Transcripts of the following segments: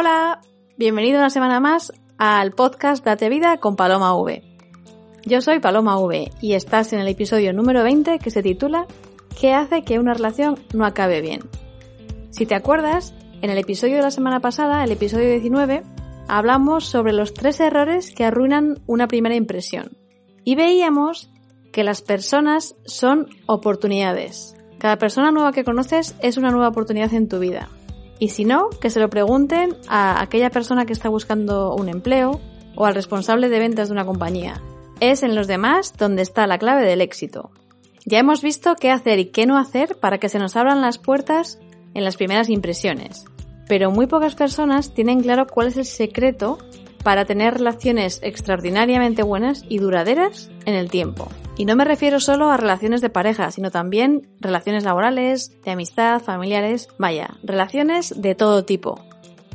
Hola, bienvenido una semana más al podcast Date Vida con Paloma V. Yo soy Paloma V y estás en el episodio número 20 que se titula ¿Qué hace que una relación no acabe bien? Si te acuerdas, en el episodio de la semana pasada, el episodio 19, hablamos sobre los 3 errores que arruinan una primera impresión y veíamos que las personas son oportunidades. Cada persona nueva que conoces es una nueva oportunidad en tu vida. Y si no, que se lo pregunten a aquella persona que está buscando un empleo o al responsable de ventas de una compañía. Es en los demás donde está la clave del éxito. Ya hemos visto qué hacer y qué no hacer para que se nos abran las puertas en las primeras impresiones. Pero muy pocas personas tienen claro cuál es el secreto para tener relaciones extraordinariamente buenas y duraderas en el tiempo. Y no me refiero solo a relaciones de pareja, sino también relaciones laborales, de amistad, familiares, vaya, relaciones de todo tipo.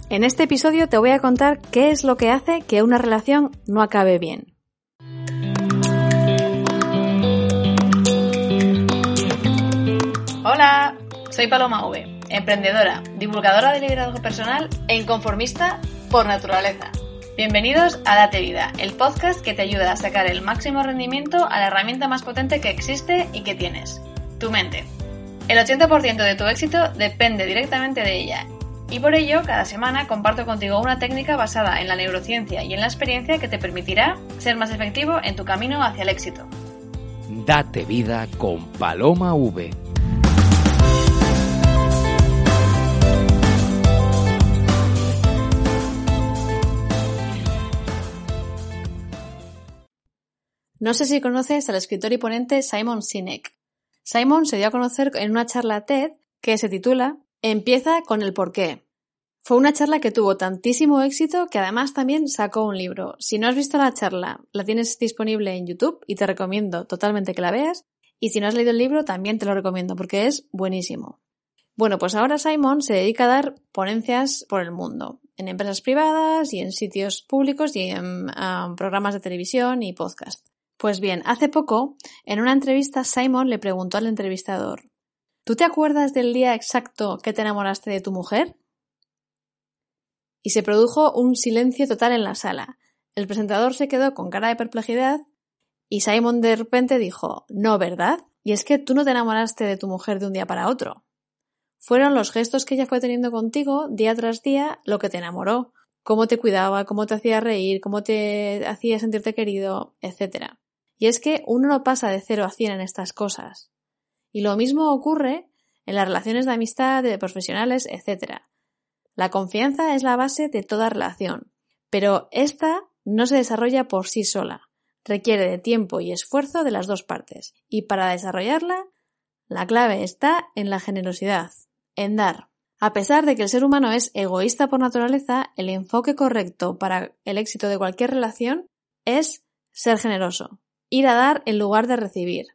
En este episodio te voy a contar qué es lo que hace que una relación no acabe bien. Hola, soy Paloma V, emprendedora, divulgadora de liderazgo personal e inconformista por naturaleza. Bienvenidos a Date Vida, el podcast que te ayuda a sacar el máximo rendimiento a la herramienta más potente que existe y que tienes, tu mente. El 80% de tu éxito depende directamente de ella y por ello cada semana comparto contigo una técnica basada en la neurociencia y en la experiencia que te permitirá ser más efectivo en tu camino hacia el éxito. Date Vida con Paloma V. No sé si conoces al escritor y ponente Simon Sinek. Simon se dio a conocer en una charla TED que se titula Empieza con el porqué. Fue una charla que tuvo tantísimo éxito que además también sacó un libro. Si no has visto la charla, la tienes disponible en YouTube y te recomiendo totalmente que la veas. Y si no has leído el libro, también te lo recomiendo porque es buenísimo. Bueno, pues ahora Simon se dedica a dar ponencias por el mundo, en empresas privadas y en sitios públicos y en programas de televisión y podcast. Pues bien, hace poco, en una entrevista, Simon le preguntó al entrevistador: ¿tú te acuerdas del día exacto que te enamoraste de tu mujer? Y se produjo un silencio total en la sala. El presentador se quedó con cara de perplejidad y Simon de repente dijo: no, ¿verdad? Y es que tú no te enamoraste de tu mujer de un día para otro. Fueron los gestos que ella fue teniendo contigo día tras día lo que te enamoró. Cómo te cuidaba, cómo te hacía reír, cómo te hacía sentirte querido, etcétera. Y es que uno no pasa de 0 a 100 en estas cosas. Y lo mismo ocurre en las relaciones de amistad, de profesionales, etc. La confianza es la base de toda relación, pero esta no se desarrolla por sí sola. Requiere de tiempo y esfuerzo de las dos partes. Y para desarrollarla, la clave está en la generosidad, en dar. A pesar de que el ser humano es egoísta por naturaleza, el enfoque correcto para el éxito de cualquier relación es ser generoso. Ir a dar en lugar de recibir.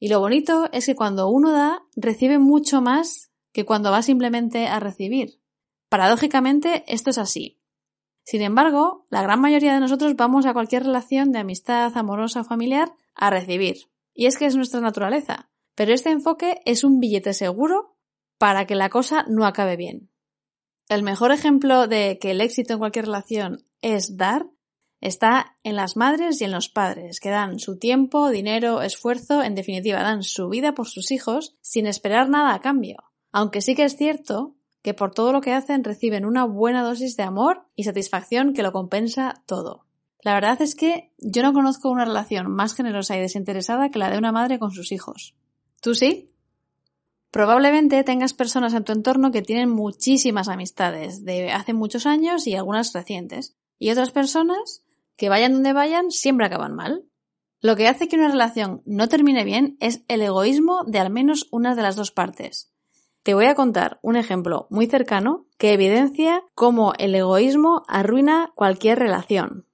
Y lo bonito es que cuando uno da, recibe mucho más que cuando va simplemente a recibir. Paradójicamente, esto es así. Sin embargo, la gran mayoría de nosotros vamos a cualquier relación de amistad, amorosa o familiar a recibir. Y es que es nuestra naturaleza. Pero este enfoque es un billete seguro para que la cosa no acabe bien. El mejor ejemplo de que el éxito en cualquier relación es dar está en las madres y en los padres, que dan su tiempo, dinero, esfuerzo, en definitiva, dan su vida por sus hijos sin esperar nada a cambio. Aunque sí que es cierto que por todo lo que hacen reciben una buena dosis de amor y satisfacción que lo compensa todo. La verdad es que yo no conozco una relación más generosa y desinteresada que la de una madre con sus hijos. ¿Tú sí? Probablemente tengas personas en tu entorno que tienen muchísimas amistades de hace muchos años y algunas recientes, y otras personas que vayan donde vayan, siempre acaban mal. Lo que hace que una relación no termine bien es el egoísmo de al menos una de las dos partes. Te voy a contar un ejemplo muy cercano que evidencia cómo el egoísmo arruina cualquier relación.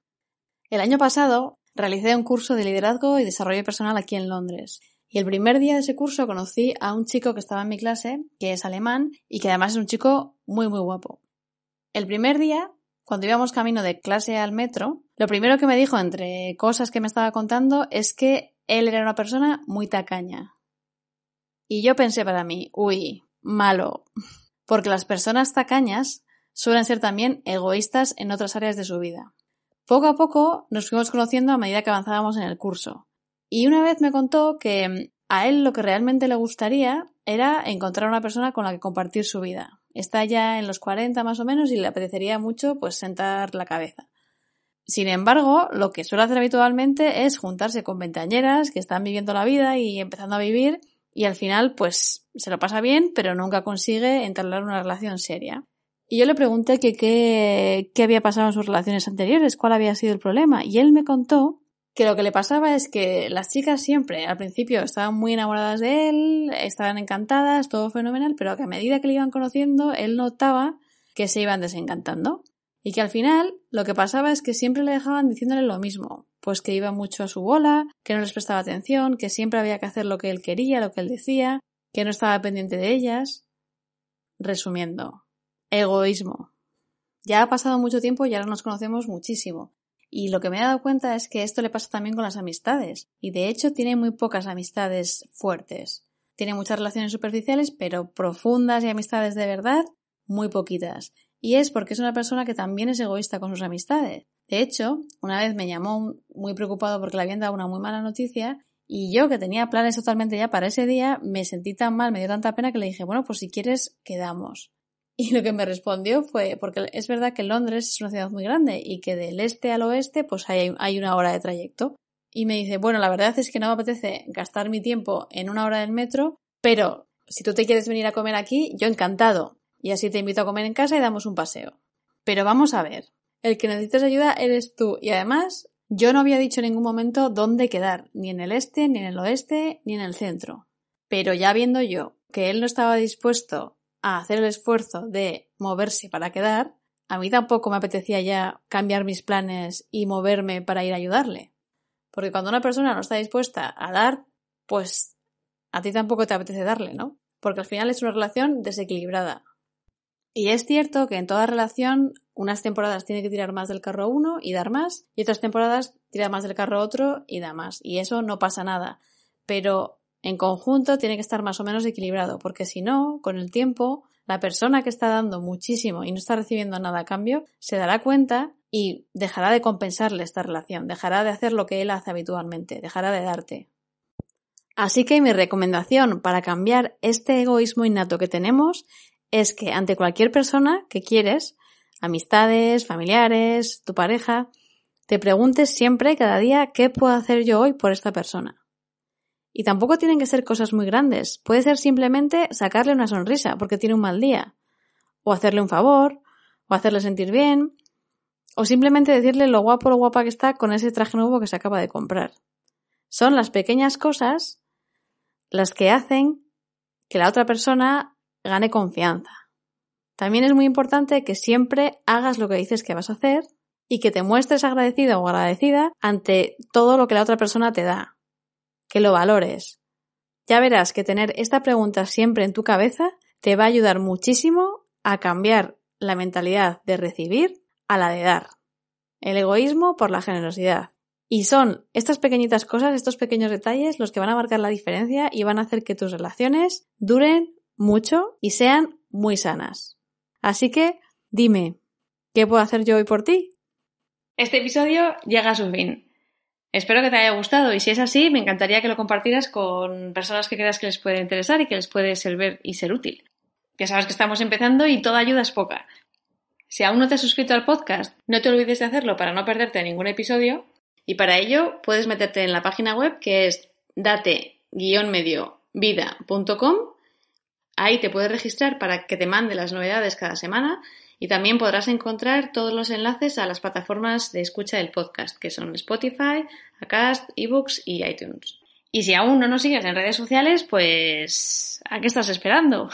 El año pasado realicé un curso de liderazgo y desarrollo personal aquí en Londres. Y el primer día de ese curso conocí a un chico que estaba en mi clase, que es alemán y que además es un chico muy muy guapo. El primer día, cuando íbamos camino de clase al metro, lo primero que me dijo, entre cosas que me estaba contando, es que él era una persona muy tacaña. Y yo pensé para mí, uy, malo, porque las personas tacañas suelen ser también egoístas en otras áreas de su vida. Poco a poco nos fuimos conociendo a medida que avanzábamos en el curso. Y una vez me contó que a él lo que realmente le gustaría era encontrar una persona con la que compartir su vida. Está ya en los 40 más o menos y le apetecería mucho pues sentar la cabeza. Sin embargo, lo que suele hacer habitualmente es juntarse con veinteañeras que están viviendo la vida y empezando a vivir y al final pues se lo pasa bien pero nunca consigue entablar una relación seria. Y yo le pregunté que qué había pasado en sus relaciones anteriores, cuál había sido el problema y él me contó que lo que le pasaba es que las chicas siempre al principio estaban muy enamoradas de él, estaban encantadas, todo fenomenal, pero que a medida que le iban conociendo él notaba que se iban desencantando. Y que al final lo que pasaba es que siempre le dejaban diciéndole lo mismo, pues que iba mucho a su bola, que no les prestaba atención, que siempre había que hacer lo que él quería, lo que él decía, que no estaba pendiente de ellas. Resumiendo, egoísmo. Ya ha pasado mucho tiempo y ahora nos conocemos muchísimo. Y lo que me he dado cuenta es que esto le pasa también con las amistades. Y de hecho tiene muy pocas amistades fuertes. Tiene muchas relaciones superficiales, pero profundas y amistades de verdad, muy poquitas. Y es porque es una persona que también es egoísta con sus amistades. De hecho, una vez me llamó muy preocupado porque le habían dado una muy mala noticia y yo, que tenía planes totalmente ya para ese día, me sentí tan mal, me dio tanta pena que le dije, bueno, pues si quieres, quedamos. Y lo que me respondió fue, porque es verdad que Londres es una ciudad muy grande y que del este al oeste pues hay una hora de trayecto. Y me dice, bueno, la verdad es que no me apetece gastar mi tiempo en una hora del metro, pero si tú te quieres venir a comer aquí, yo encantado. Y así te invito a comer en casa y damos un paseo. Pero vamos a ver, el que necesitas ayuda eres tú. Y además, yo no había dicho en ningún momento dónde quedar, ni en el este, ni en el oeste, ni en el centro. Pero ya viendo yo que él no estaba dispuesto a hacer el esfuerzo de moverse para quedar, a mí tampoco me apetecía ya cambiar mis planes y moverme para ir a ayudarle. Porque cuando una persona no está dispuesta a dar, pues a ti tampoco te apetece darle, ¿no? Porque al final es una relación desequilibrada. Y es cierto que en toda relación unas temporadas tiene que tirar más del carro uno y dar más, y otras temporadas tira más del carro otro y da más, y eso no pasa nada. Pero en conjunto tiene que estar más o menos equilibrado, porque si no, con el tiempo, la persona que está dando muchísimo y no está recibiendo nada a cambio, se dará cuenta y dejará de compensarle esta relación, dejará de hacer lo que él hace habitualmente, dejará de darte. Así que mi recomendación para cambiar este egoísmo innato que tenemos es que ante cualquier persona que quieres, amistades, familiares, tu pareja, te preguntes siempre, cada día, ¿qué puedo hacer yo hoy por esta persona? Y tampoco tienen que ser cosas muy grandes. Puede ser simplemente sacarle una sonrisa porque tiene un mal día, o hacerle un favor, o hacerle sentir bien, o simplemente decirle lo guapo o lo guapa que está con ese traje nuevo que se acaba de comprar. Son las pequeñas cosas las que hacen que la otra persona gane confianza. También es muy importante que siempre hagas lo que dices que vas a hacer y que te muestres agradecido o agradecida ante todo lo que la otra persona te da, que lo valores. Ya verás que tener esta pregunta siempre en tu cabeza te va a ayudar muchísimo a cambiar la mentalidad de recibir a la de dar, el egoísmo por la generosidad. Y son estas pequeñitas cosas, estos pequeños detalles los que van a marcar la diferencia y van a hacer que tus relaciones duren mucho y sean muy sanas. Así que dime, ¿qué puedo hacer yo hoy por ti? Este episodio llega a su fin. Espero que te haya gustado y si es así, me encantaría que lo compartieras con personas que creas que les puede interesar y que les puede servir y ser útil. Ya sabes que estamos empezando y toda ayuda es poca. Si aún no te has suscrito al podcast, no te olvides de hacerlo para no perderte ningún episodio y para ello puedes meterte en la página web que es date-medio-vida.com. Ahí te puedes registrar para que te mande las novedades cada semana y también podrás encontrar todos los enlaces a las plataformas de escucha del podcast, que son Spotify, Acast, ebooks y iTunes. Y si aún no nos sigues en redes sociales, pues ¿a qué estás esperando?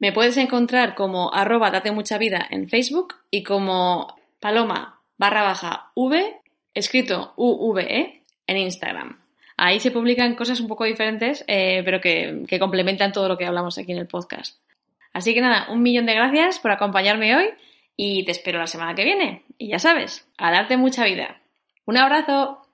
Me puedes encontrar como @datemuchavida en Facebook y como Paloma_V, escrito UVE, en Instagram. Ahí se publican cosas un poco diferentes, pero que complementan todo lo que hablamos aquí en el podcast. Así que nada, 1 millón de gracias por acompañarme hoy y te espero la semana que viene. Y ya sabes, a darte mucha vida. ¡Un abrazo!